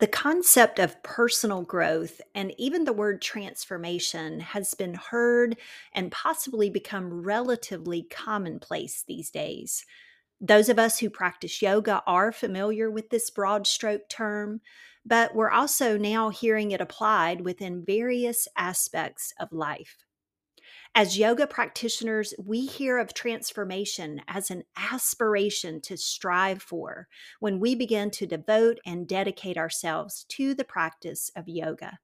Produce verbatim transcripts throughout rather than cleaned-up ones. The concept of personal growth and even the word transformation has been heard and possibly become relatively commonplace these days. Those of us who practice yoga are familiar with this broad stroke term, but we're also now hearing it applied within various aspects of life. As yoga practitioners, we hear of transformation as an aspiration to strive for when we begin to devote and dedicate ourselves to the practice of yoga.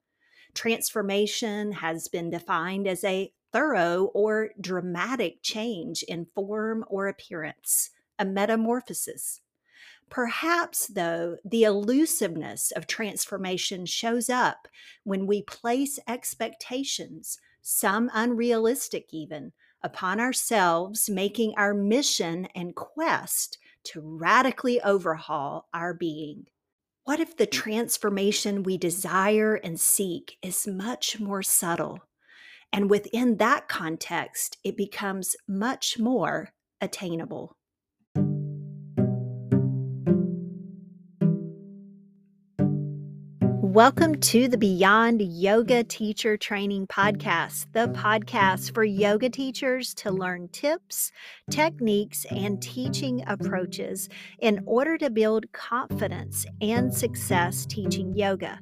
Transformation has been defined as a thorough or dramatic change in form or appearance, a metamorphosis. Perhaps, though, the elusiveness of transformation shows up when we place expectations, some unrealistic even, upon ourselves, making our mission and quest to radically overhaul our being. What if the transformation we desire and seek is much more subtle, and within that context, it becomes much more attainable? Welcome to the Beyond Yoga Teacher Training Podcast, the podcast for yoga teachers to learn tips, techniques, and teaching approaches in order to build confidence and success teaching yoga.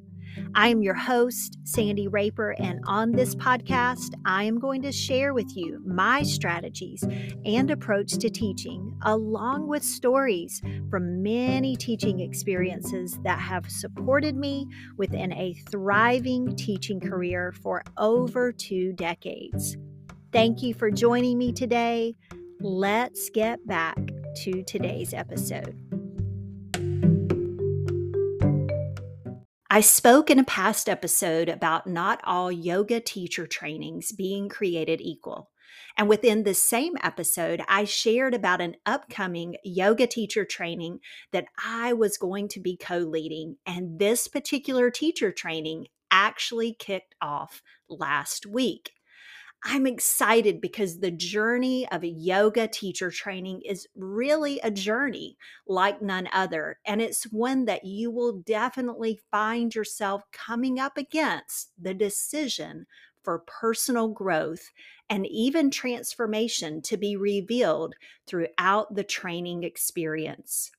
I am your host, Sandy Raper, and on this podcast, I am going to share with you my strategies and approach to teaching, along with stories from many teaching experiences that have supported me within a thriving teaching career for over two decades. Thank you for joining me today. Let's get back to today's episode. I spoke in a past episode about not all yoga teacher trainings being created equal. And within the same episode, I shared about an upcoming yoga teacher training that I was going to be co-leading. And this particular teacher training actually kicked off last week. I'm excited because the journey of a yoga teacher training is really a journey like none other, and it's one that you will definitely find yourself coming up against the decision for personal growth and even transformation to be revealed throughout the training experience.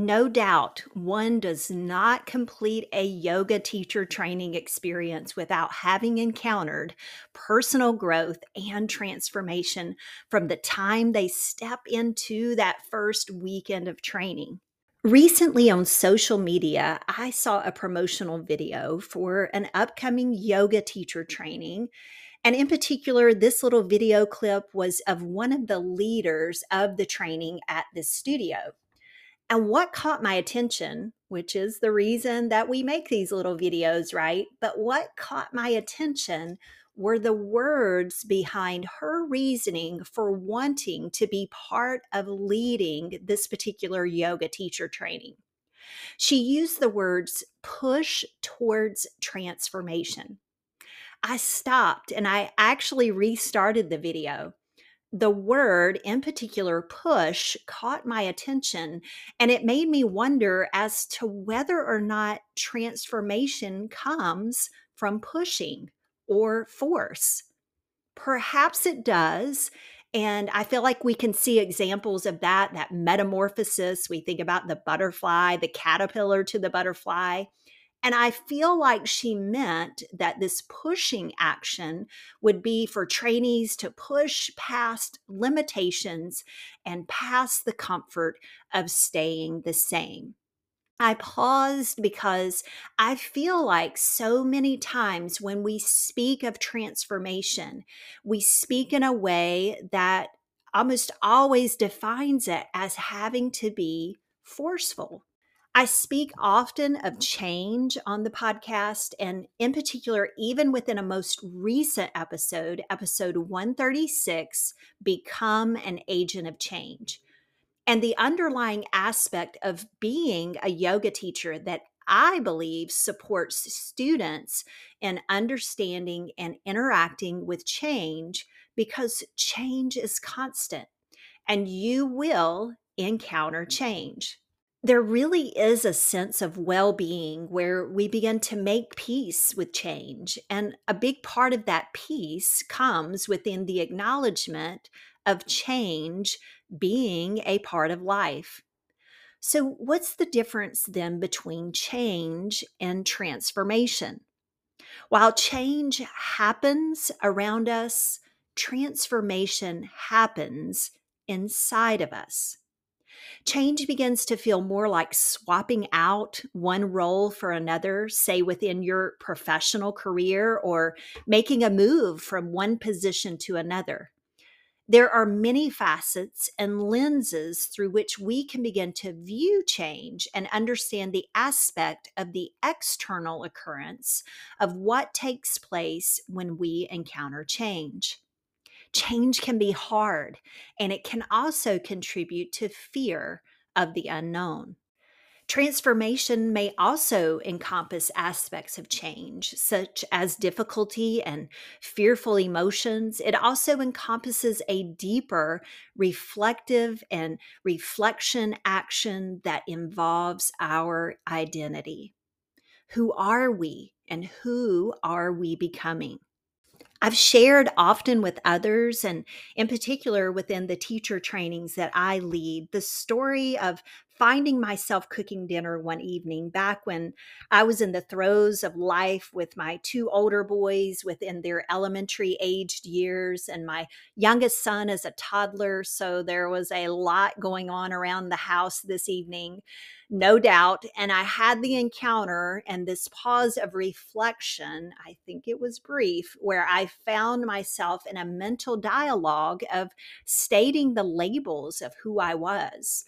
No doubt, one does not complete a yoga teacher training experience without having encountered personal growth and transformation from the time they step into that first weekend of training. Recently on social media, I saw a promotional video for an upcoming yoga teacher training. And in particular, this little video clip was of one of the leaders of the training at this studio. And what caught my attention, which is the reason that we make these little videos, right? But what caught my attention were the words behind her reasoning for wanting to be part of leading this particular yoga teacher training. She used the words push towards transformation. I stopped and I actually restarted the video. The word in particular, push, caught my attention, and it made me wonder as to whether or not transformation comes from pushing or force. Perhaps it does. And I feel like we can see examples of that, that metamorphosis. We think about the butterfly, the caterpillar to the butterfly. And I feel like she meant that this pushing action would be for trainees to push past limitations and past the comfort of staying the same. I paused because I feel like so many times when we speak of transformation, we speak in a way that almost always defines it as having to be forceful. I speak often of change on the podcast, and in particular, even within a most recent episode, episode one thirty-six, Become an Agent of Change. And the underlying aspect of being a yoga teacher that I believe supports students in understanding and interacting with change, because change is constant and you will encounter change. there really is a sense of well-being where we begin to make peace with change. And a big part of that peace comes within the acknowledgement of change being a part of life. So what's the difference then between change and transformation? While change happens around us, transformation happens inside of us. Change begins to feel more like swapping out one role for another, say within your professional career, or making a move from one position to another. There are many facets and lenses through which we can begin to view change and understand the aspect of the external occurrence of what takes place when we encounter change. Change can be hard, and it can also contribute to fear of the unknown. Transformation may also encompass aspects of change, such as difficulty and fearful emotions. It also encompasses a deeper reflective and reflection action that involves our identity. Who are we, and who are we becoming? I've shared often with others, and in particular within the teacher trainings that I lead, the story of finding myself cooking dinner one evening back when I was in the throes of life with my two older boys within their elementary aged years and my youngest son as a toddler. So there was a lot going on around the house this evening, no doubt. And I had the encounter and this pause of reflection, I think it was brief, where I found myself in a mental dialogue of stating the labels of who I was.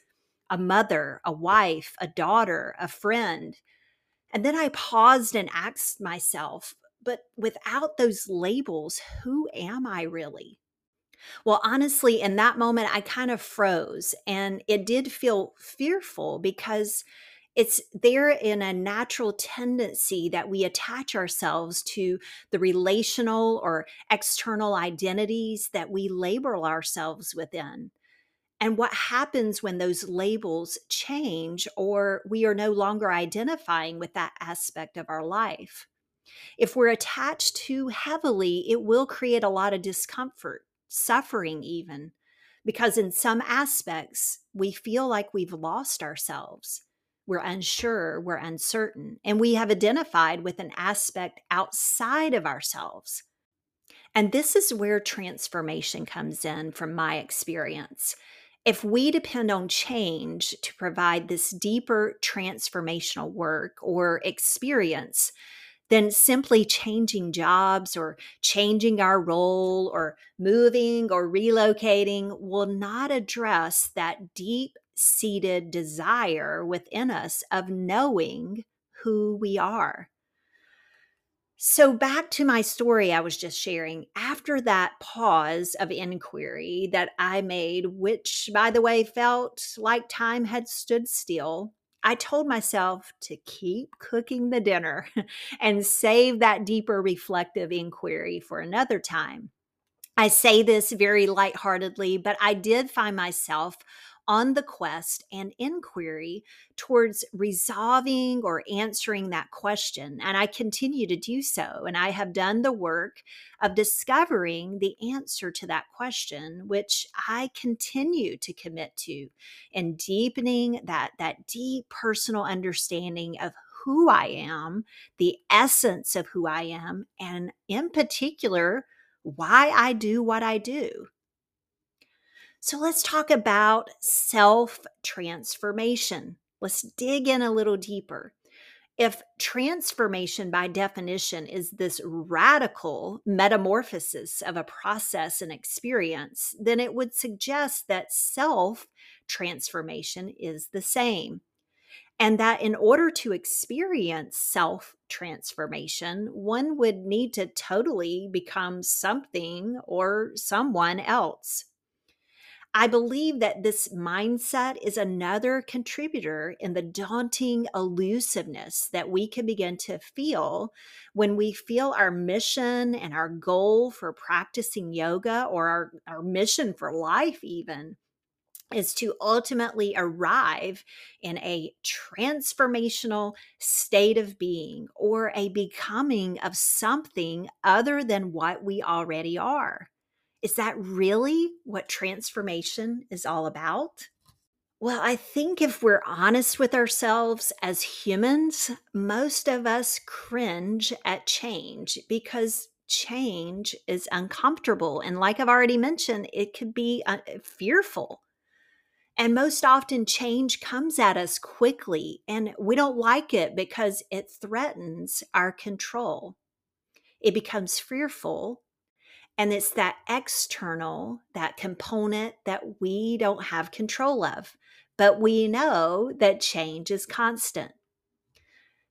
A mother, a wife, a daughter, a friend. And then I paused and asked myself, but without those labels, who am I really? Well, honestly, in that moment, I kind of froze, and it did feel fearful because it's there in a natural tendency that we attach ourselves to the relational or external identities that we label ourselves within. And what happens when those labels change or we are no longer identifying with that aspect of our life? If we're attached too heavily, it will create a lot of discomfort, suffering even, because in some aspects, we feel like we've lost ourselves. We're unsure, we're uncertain, and we have identified with an aspect outside of ourselves. And this is where transformation comes in from my experience. If we depend on change to provide this deeper transformational work or experience, then simply changing jobs or changing our role or moving or relocating will not address that deep-seated desire within us of knowing who we are. So back to my story I was just sharing. After that pause of inquiry that I made, which by the way felt like time had stood still, I told myself to keep cooking the dinner and save that deeper reflective inquiry for another time. I say this very lightheartedly, but I did find myself on the quest and inquiry towards resolving or answering that question. And I continue to do so. And I have done the work of discovering the answer to that question, which I continue to commit to in deepening that, that deep personal understanding of who I am, the essence of who I am, and in particular, why I do what I do. So let's talk about self-transformation. Let's dig in a little deeper. If transformation by definition is this radical metamorphosis of a process and experience, then it would suggest that self-transformation is the same. And that in order to experience self-transformation, one would need to totally become something or someone else. I believe that this mindset is another contributor in the daunting elusiveness that we can begin to feel when we feel our mission and our goal for practicing yoga, or our, our mission for life even, is to ultimately arrive in a transformational state of being or a becoming of something other than what we already are. Is that really what transformation is all about? Well, I think if we're honest with ourselves as humans, most of us cringe at change because change is uncomfortable. And like I've already mentioned, it could be uh, fearful. And most often change comes at us quickly and we don't like it because it threatens our control. It becomes fearful. And it's that external, that component that we don't have control of. But we know that change is constant.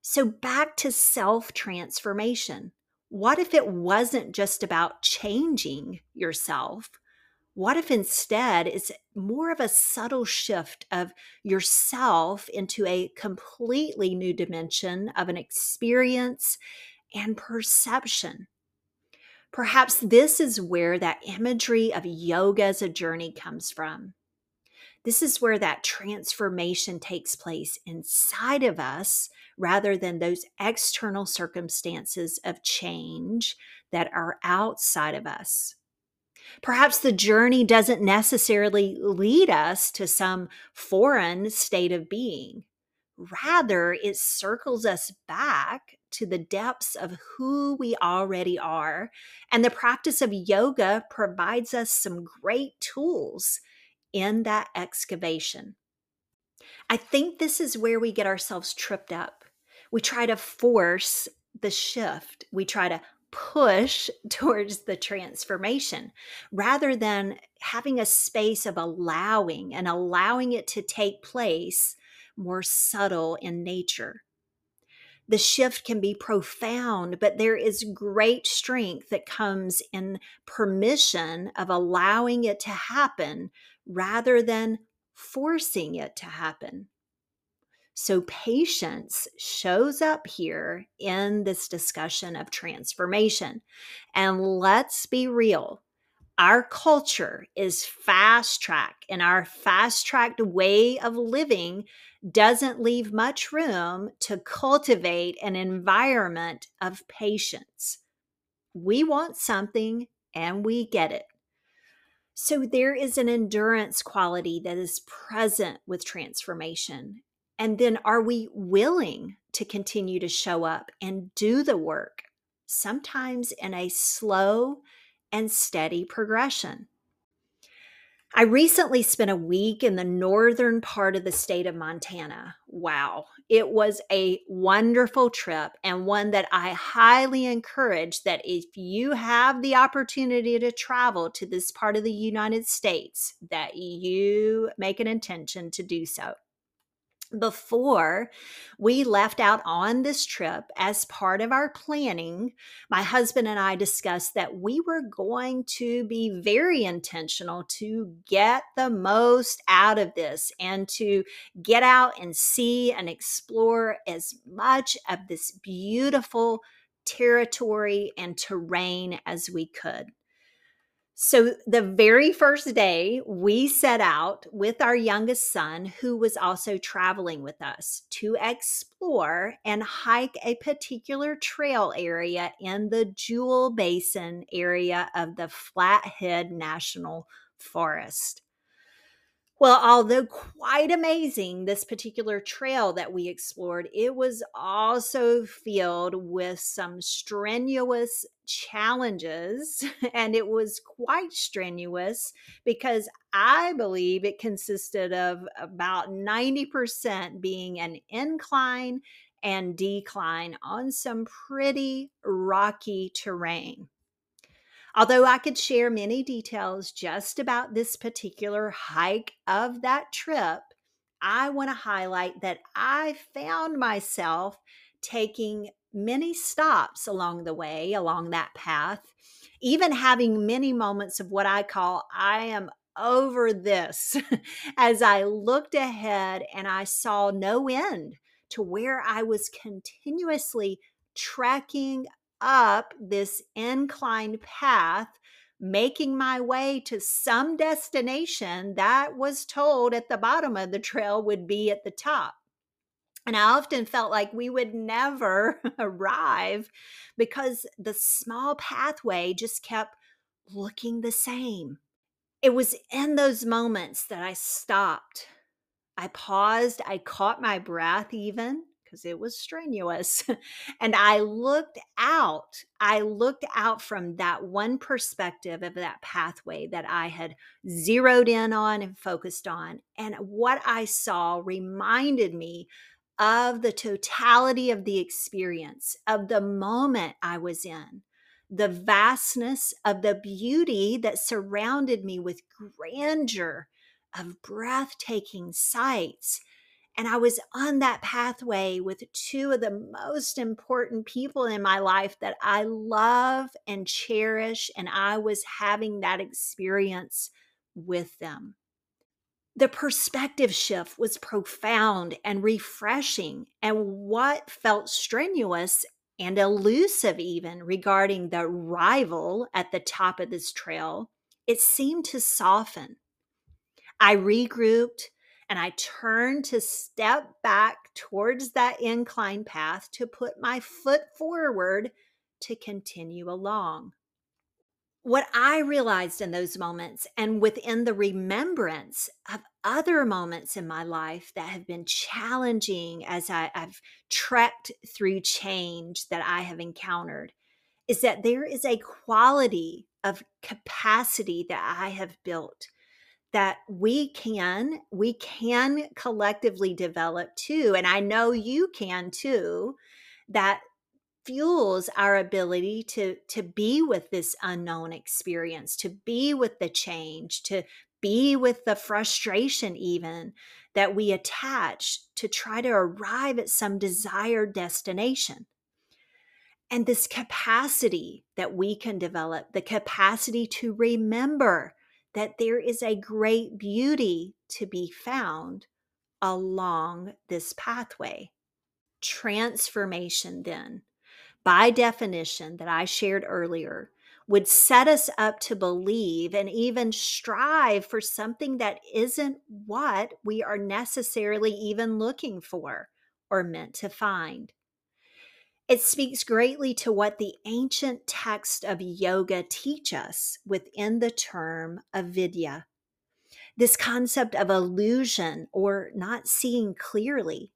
So back to self-transformation. What if it wasn't just about changing yourself? What if instead it's more of a subtle shift of yourself into a completely new dimension of an experience and perception? Perhaps this is where that imagery of yoga as a journey comes from. This is where that transformation takes place inside of us rather than those external circumstances of change that are outside of us. Perhaps the journey doesn't necessarily lead us to some foreign state of being. Rather, it circles us back to the depths of who we already are. And the practice of yoga provides us some great tools in that excavation. I think this is where we get ourselves tripped up. We try to force the shift. We try to push towards the transformation rather than having a space of allowing and allowing it to take place more subtle in nature. The shift can be profound, but there is great strength that comes in permission of allowing it to happen rather than forcing it to happen. So patience shows up here in this discussion of transformation. And let's be real. Our culture is fast track, and our fast tracked way of living doesn't leave much room to cultivate an environment of patience. We want something and we get it. So there is an endurance quality that is present with transformation. And then are we willing to continue to show up and do the work, sometimes in a slow and steady progression? I recently spent a week in the northern part of the state of Montana. Wow, it was a wonderful trip and one that I highly encourage that if you have the opportunity to travel to this part of the United States, that you make an intention to do so. Before we left out on this trip, as part of our planning, my husband and I discussed that we were going to be very intentional to get the most out of this and to get out and see and explore as much of this beautiful territory and terrain as we could. So the very first day, we set out with our youngest son, who was also traveling with us, to explore and hike a particular trail area in the Jewel Basin area of the Flathead National Forest. Well, although quite amazing, this particular trail that we explored, it was also filled with some strenuous challenges, and it was quite strenuous because I believe it consisted of about ninety percent being an incline and decline on some pretty rocky terrain. Although I could share many details just about this particular hike of that trip, I want to highlight that I found myself taking many stops along the way, along that path, even having many moments of what I call, I am over this, as I looked ahead and I saw no end to where I was continuously trekking up this inclined path making my way to some destination that was told at the bottom of the trail would be at the top. And I often felt like we would never arrive because the small pathway just kept looking the same. It was in those moments that I stopped. I paused. I caught my breath even because it was strenuous. And I looked out. I looked out from that one perspective of that pathway that I had zeroed in on and focused on. And what I saw reminded me of the totality of the experience, of the moment I was in, the vastness of the beauty that surrounded me with grandeur of breathtaking sights. And I was on that pathway with two of the most important people in my life that I love and cherish, and I was having that experience with them. The perspective shift was profound and refreshing, and what felt strenuous and elusive even regarding the rival at the top of this trail, it seemed to soften. I regrouped and I turned to step back towards that incline path to put my foot forward to continue along. What I realized in those moments and within the remembrance of other moments in my life that have been challenging as I, I've trekked through change that I have encountered is that there is a quality of capacity that I have built that we can, we can collectively develop too. And I know you can too, that fuels our ability to, to be with this unknown experience, to be with the change, to be with the frustration even that we attach to try to arrive at some desired destination. And this capacity that we can develop, the capacity to remember that there is a great beauty to be found along this pathway. Transformation then, by definition, that I shared earlier, would set us up to believe and even strive for something that isn't what we are necessarily even looking for or meant to find. It speaks greatly to what the ancient texts of yoga teach us within the term of vidya. This concept of illusion or not seeing clearly.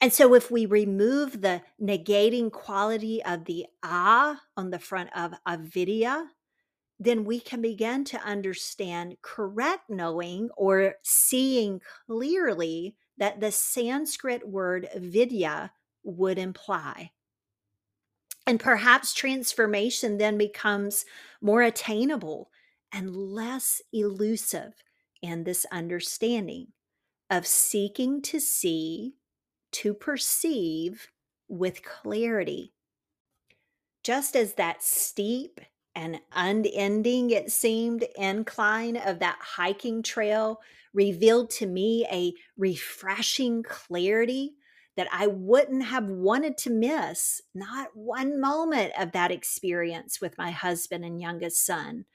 And so if we remove the negating quality of the ah on the front of avidya, then we can begin to understand correct knowing or seeing clearly that the Sanskrit word vidya would imply. And perhaps transformation then becomes more attainable and less elusive in this understanding of seeking to see, to perceive with clarity. Just as that steep and unending, it seemed, incline of that hiking trail revealed to me a refreshing clarity that I wouldn't have wanted to miss, not one moment of that experience with my husband and youngest son.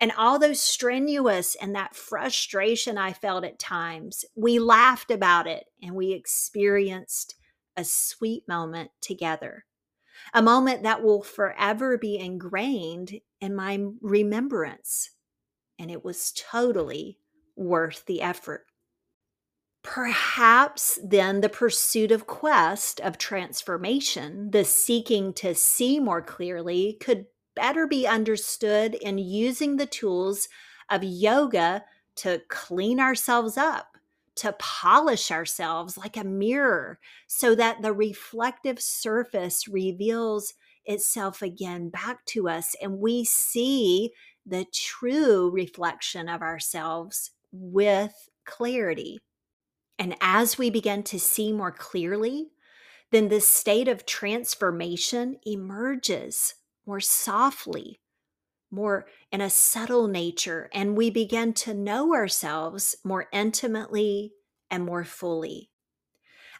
And although strenuous and that frustration I felt at times, we laughed about it and we experienced a sweet moment together, a moment that will forever be ingrained in my remembrance. And it was totally worth the effort. Perhaps then the pursuit of quest of transformation, the seeking to see more clearly, could better be understood in using the tools of yoga to clean ourselves up, to polish ourselves like a mirror, so that the reflective surface reveals itself again back to us and we see the true reflection of ourselves with clarity. And as we begin to see more clearly, then this state of transformation emerges more softly, more in a subtle nature, and we begin to know ourselves more intimately and more fully.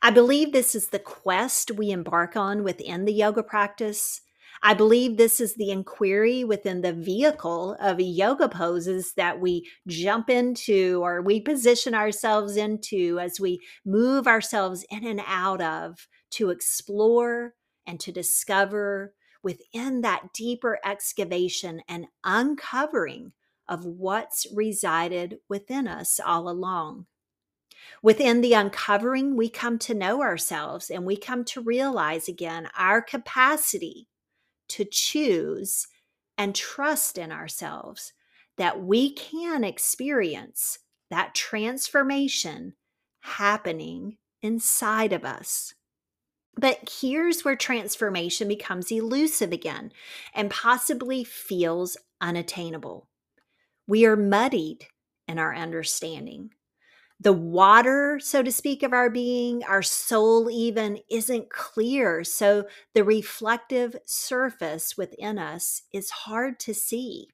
I believe this is the quest we embark on within the yoga practice. I believe this is the inquiry within the vehicle of yoga poses that we jump into or we position ourselves into as we move ourselves in and out of to explore and to discover within that deeper excavation and uncovering of what's resided within us all along. Within the uncovering, we come to know ourselves and we come to realize again our capacity to choose and trust in ourselves that we can experience that transformation happening inside of us. But here's where transformation becomes elusive again and possibly feels unattainable. We are muddied in our understanding. The water, so to speak, of our being, our soul even, isn't clear. So the reflective surface within us is hard to see.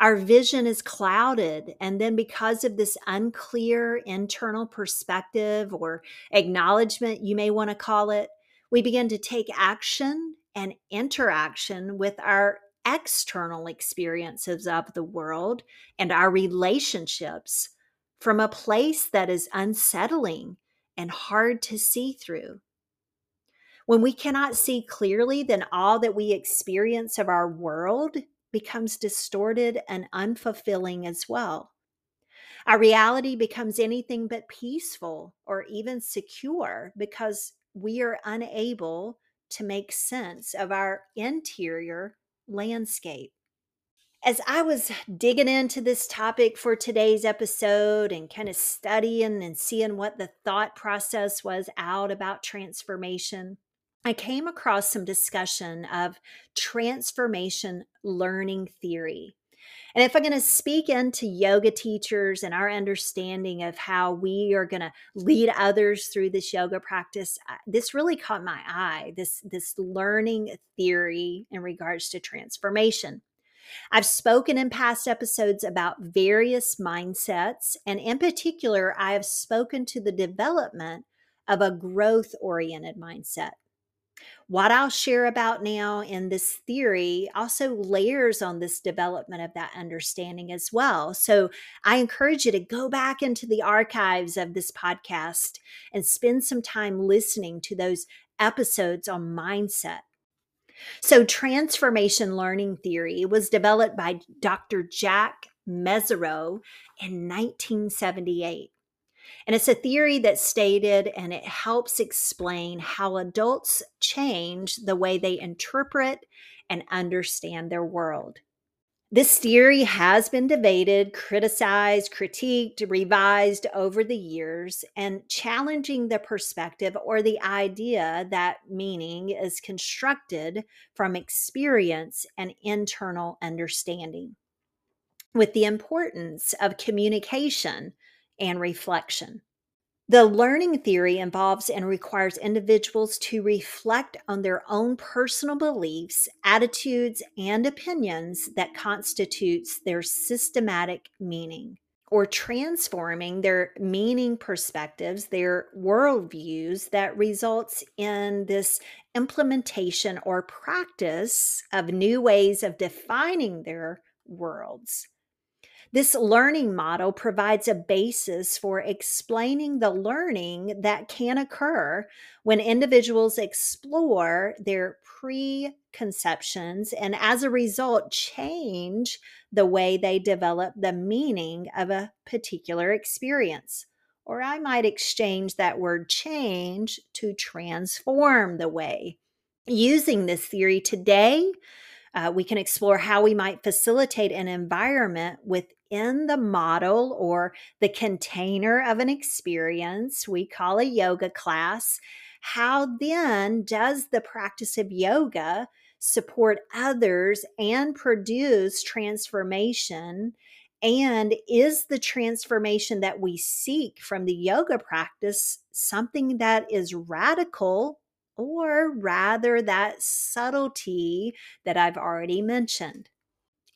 Our vision is clouded. And then because of this unclear internal perspective or acknowledgement, you may want to call it, we begin to take action and interaction with our external experiences of the world and our relationships from a place that is unsettling and hard to see through. When we cannot see clearly, then all that we experience of our world becomes distorted and unfulfilling as well. Our reality becomes anything but peaceful or even secure because we are unable to make sense of our interior landscape. As I was digging into this topic for today's episode and kind of studying and seeing what the thought process was out about transformation, I came across some discussion of transformation learning theory. And if I'm going to speak into yoga teachers and our understanding of how we are going to lead others through this yoga practice, this really caught my eye, this, this learning theory in regards to transformation. I've spoken in past episodes about various mindsets, and in particular, I have spoken to the development of a growth-oriented mindset. What I'll share about now in this theory also layers on this development of that understanding as well. So I encourage you to go back into the archives of this podcast and spend some time listening to those episodes on mindset. So transformation learning theory was developed by Doctor Jack Mezirow in nineteen seventy-eight. And it's a theory that's stated and it helps explain how adults change the way they interpret and understand their world. This theory has been debated, criticized, critiqued, revised over the years, and challenging the perspective or the idea that meaning is constructed from experience and internal understanding, with the importance of communication and reflection. The learning theory involves and requires individuals to reflect on their own personal beliefs, attitudes, and opinions that constitutes their systematic meaning, or transforming their meaning perspectives, their worldviews that results in this implementation or practice of new ways of defining their worlds. This learning model provides a basis for explaining the learning that can occur when individuals explore their preconceptions and, as a result, change the way they develop the meaning of a particular experience. Or I might exchange that word change to transform the way. Using this theory today, uh, we can explore how we might facilitate an environment with in the model or the container of an experience we call a yoga class. How then does the practice of yoga support others and produce transformation? And is the transformation that we seek from the yoga practice something that is radical, or rather that subtlety that I've already mentioned?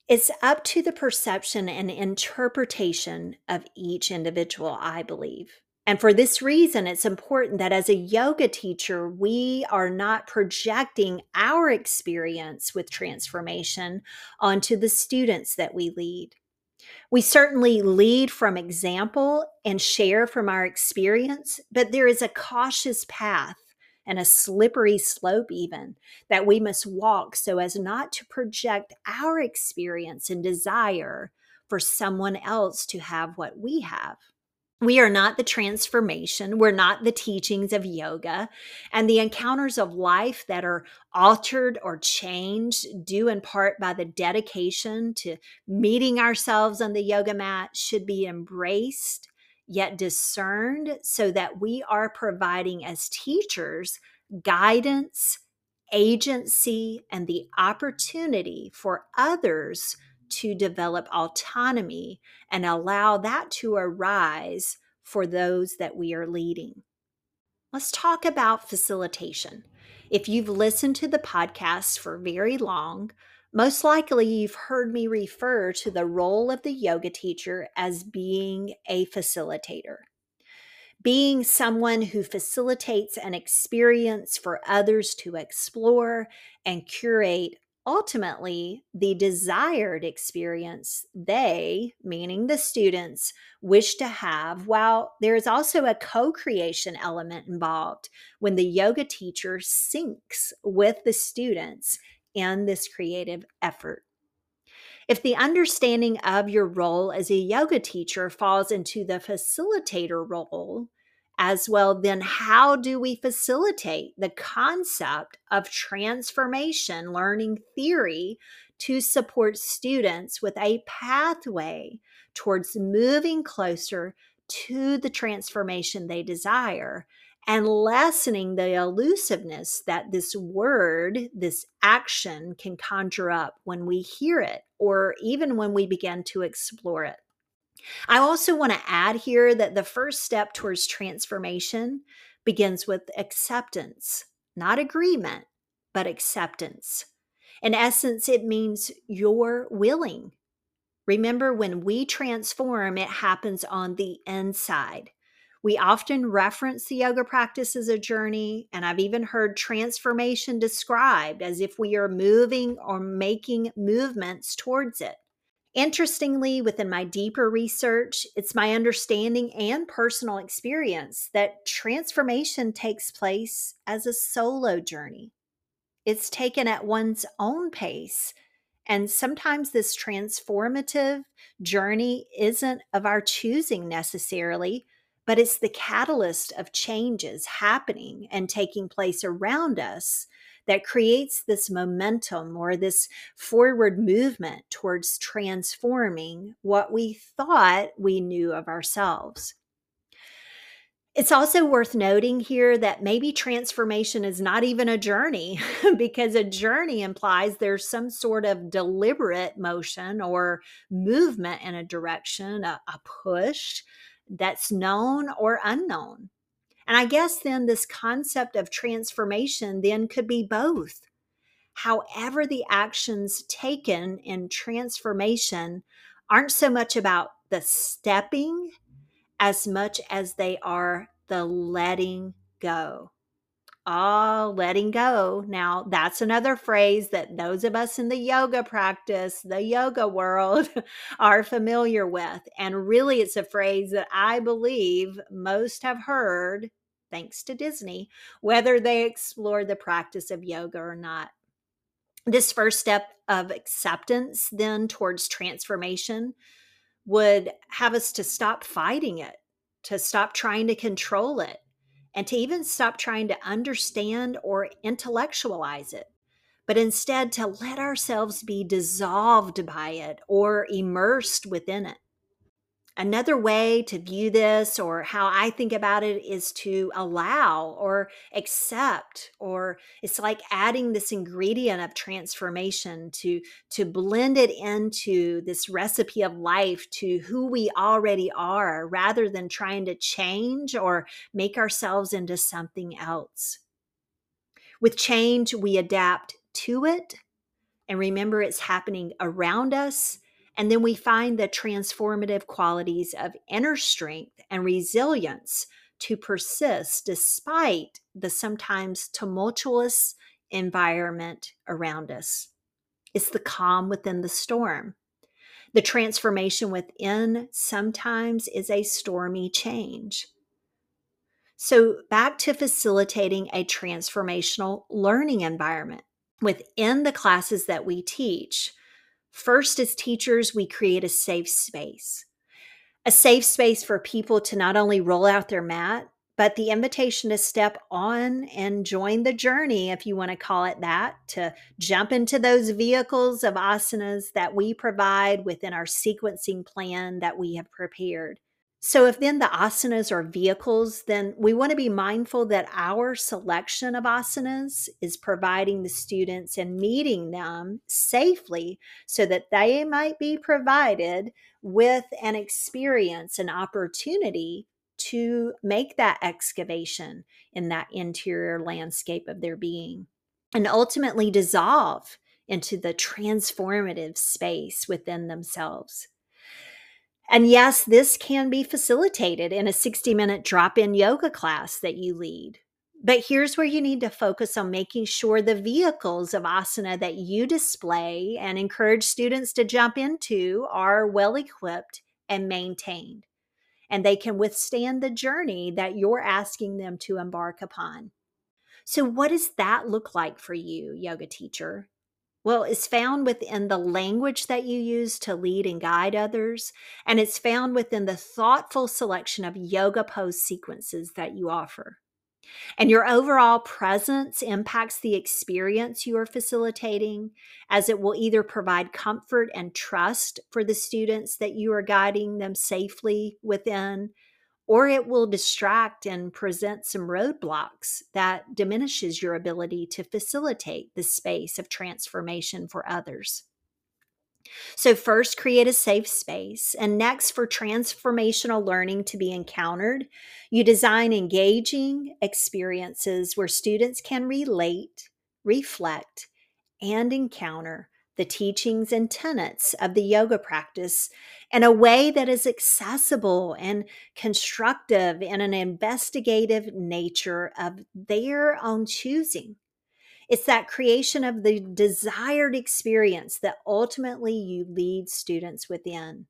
It's up to the perception and interpretation of each individual, I believe. And for this reason, it's important that as a yoga teacher, we are not projecting our experience with transformation onto the students that we lead. We certainly lead from example and share from our experience, but there is a cautious path and a slippery slope even that we must walk so as not to project our experience and desire for someone else to have what we have. We are not the transformation. We're not the teachings of yoga. And the encounters of life that are altered or changed, due in part by the dedication to meeting ourselves on the yoga mat, should be embraced yet discerned so that we are providing as teachers guidance, agency, and the opportunity for others to develop autonomy and allow that to arise for those that we are leading. Let's talk about facilitation. If you've listened to the podcast for very long, most likely you've heard me refer to the role of the yoga teacher as being a facilitator. Being someone who facilitates an experience for others to explore and curate ultimately the desired experience they, meaning the students, wish to have, while there is also a co-creation element involved when the yoga teacher syncs with the students in this creative effort. If the understanding of your role as a yoga teacher falls into the facilitator role as well, then how do we facilitate the concept of transformation learning theory to support students with a pathway towards moving closer to the transformation they desire and lessening the elusiveness that this word, this action can conjure up when we hear it or even when we begin to explore it? I also want to add here that the first step towards transformation begins with acceptance, not agreement, but acceptance. In essence, it means you're willing. Remember, when we transform, it happens on the inside. We often reference the yoga practice as a journey, and I've even heard transformation described as if we are moving or making movements towards it. Interestingly, within my deeper research, it's my understanding and personal experience that transformation takes place as a solo journey. It's taken at one's own pace, and sometimes this transformative journey isn't of our choosing necessarily, but it's the catalyst of changes happening and taking place around us that creates this momentum or this forward movement towards transforming what we thought we knew of ourselves. It's also worth noting here that maybe transformation is not even a journey, because a journey implies there's some sort of deliberate motion or movement in a direction, a, a push that's known or unknown. And I guess then this concept of transformation then could be both. However, the actions taken in transformation aren't so much about the stepping as much as they are the letting go. Oh, letting go. Now, that's another phrase that those of us in the yoga practice, the yoga world, are familiar with. And really, it's a phrase that I believe most have heard, thanks to Disney, whether they explore the practice of yoga or not. This first step of acceptance then towards transformation would have us to stop fighting it, to stop trying to control it, and to even stop trying to understand or intellectualize it, but instead to let ourselves be dissolved by it or immersed within it. Another way to view this, or how I think about it, is to allow or accept, or it's like adding this ingredient of transformation to, to blend it into this recipe of life to who we already are, rather than trying to change or make ourselves into something else. With change, we adapt to it, and remember it's happening around us, And then we find the transformative qualities of inner strength and resilience to persist despite the sometimes tumultuous environment around us. It's the calm within the storm. The transformation within sometimes is a stormy change. So back to facilitating a transformational learning environment within the classes that we teach. First, as teachers, we create a safe space. A safe space for people to not only roll out their mat, but the invitation to step on and join the journey, if you want to call it that, to jump into those vehicles of asanas that we provide within our sequencing plan that we have prepared. So if then the asanas are vehicles, then we want to be mindful that our selection of asanas is providing the students and meeting them safely so that they might be provided with an experience, an opportunity to make that excavation in that interior landscape of their being and ultimately dissolve into the transformative space within themselves. And yes, this can be facilitated in a sixty-minute drop-in yoga class that you lead. But here's where you need to focus on making sure the vehicles of asana that you display and encourage students to jump into are well-equipped and maintained, and they can withstand the journey that you're asking them to embark upon. So what does that look like for you, yoga teacher? Well, it's found within the language that you use to lead and guide others, and it's found within the thoughtful selection of yoga pose sequences that you offer. And your overall presence impacts the experience you are facilitating, as it will either provide comfort and trust for the students that you are guiding them safely within, or it will distract and present some roadblocks that diminishes your ability to facilitate the space of transformation for others. So first, create a safe space. And next, for transformational learning to be encountered, you design engaging experiences where students can relate, reflect, and encounter the teachings and tenets of the yoga practice in a way that is accessible and constructive in an investigative nature of their own choosing. It's that creation of the desired experience that ultimately you lead students within.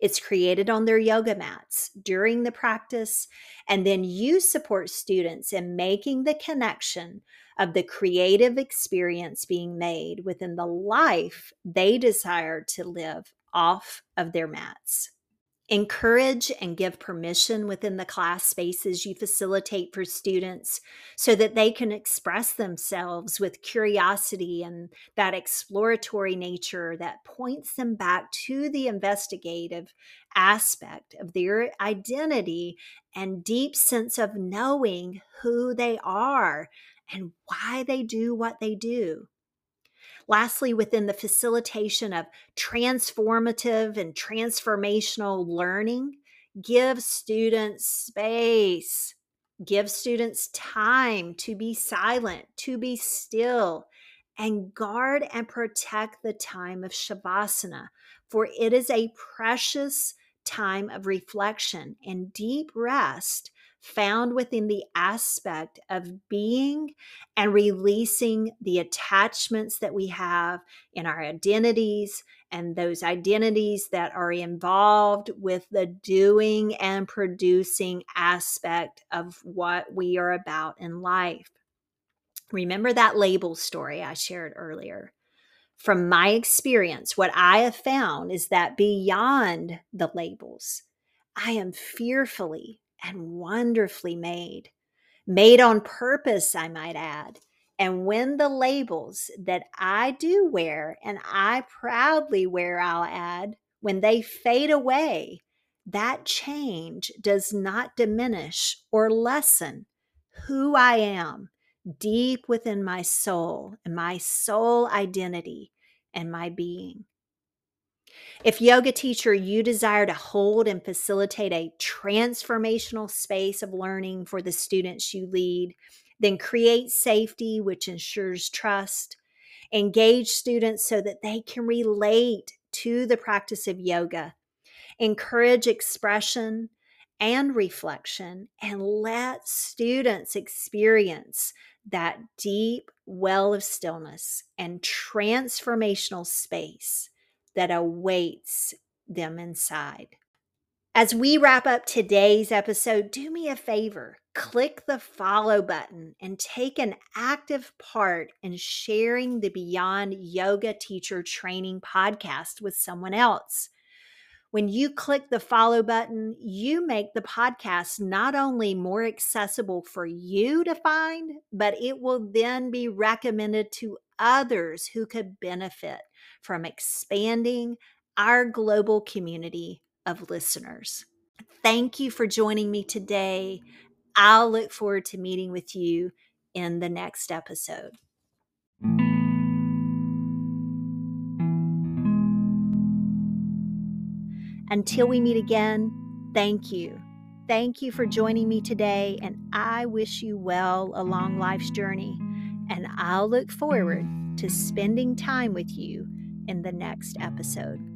It's created on their yoga mats during the practice, and then you support students in making the connection of the creative experience being made within the life they desire to live off of their mats. Encourage and give permission within the class spaces you facilitate for students so that they can express themselves with curiosity and that exploratory nature that points them back to the investigative aspect of their identity and deep sense of knowing who they are and why they do what they do. Lastly, within the facilitation of transformative and transformational learning, give students space. Give students time to be silent, to be still, and guard and protect the time of Shavasana, for it is a precious time of reflection and deep rest found within the aspect of being and releasing the attachments that we have in our identities and those identities that are involved with the doing and producing aspect of what we are about in life. Remember that label story I shared earlier. From my experience, what I have found is that beyond the labels, I am fearfully and wonderfully made, made on purpose, I might add. And when the labels that I do wear, and I proudly wear, I'll add, when they fade away, that change does not diminish or lessen who I am deep within my soul and my soul identity and my being. If, yoga teacher, you desire to hold and facilitate a transformational space of learning for the students you lead, then create safety, which ensures trust. Engage students so that they can relate to the practice of yoga. Encourage expression and reflection, and let students experience that deep well of stillness and transformational space that awaits them inside. As we wrap up today's episode, do me a favor, click the follow button and take an active part in sharing the Beyond Yoga Teacher Training podcast with someone else. When you click the follow button, you make the podcast not only more accessible for you to find, but it will then be recommended to others who could benefit from expanding our global community of listeners. Thank you for joining me today. I'll look forward to meeting with you in the next episode. Until we meet again, thank you. Thank you for joining me today, and I wish you well along life's journey. And I'll look forward to spending time with you in the next episode.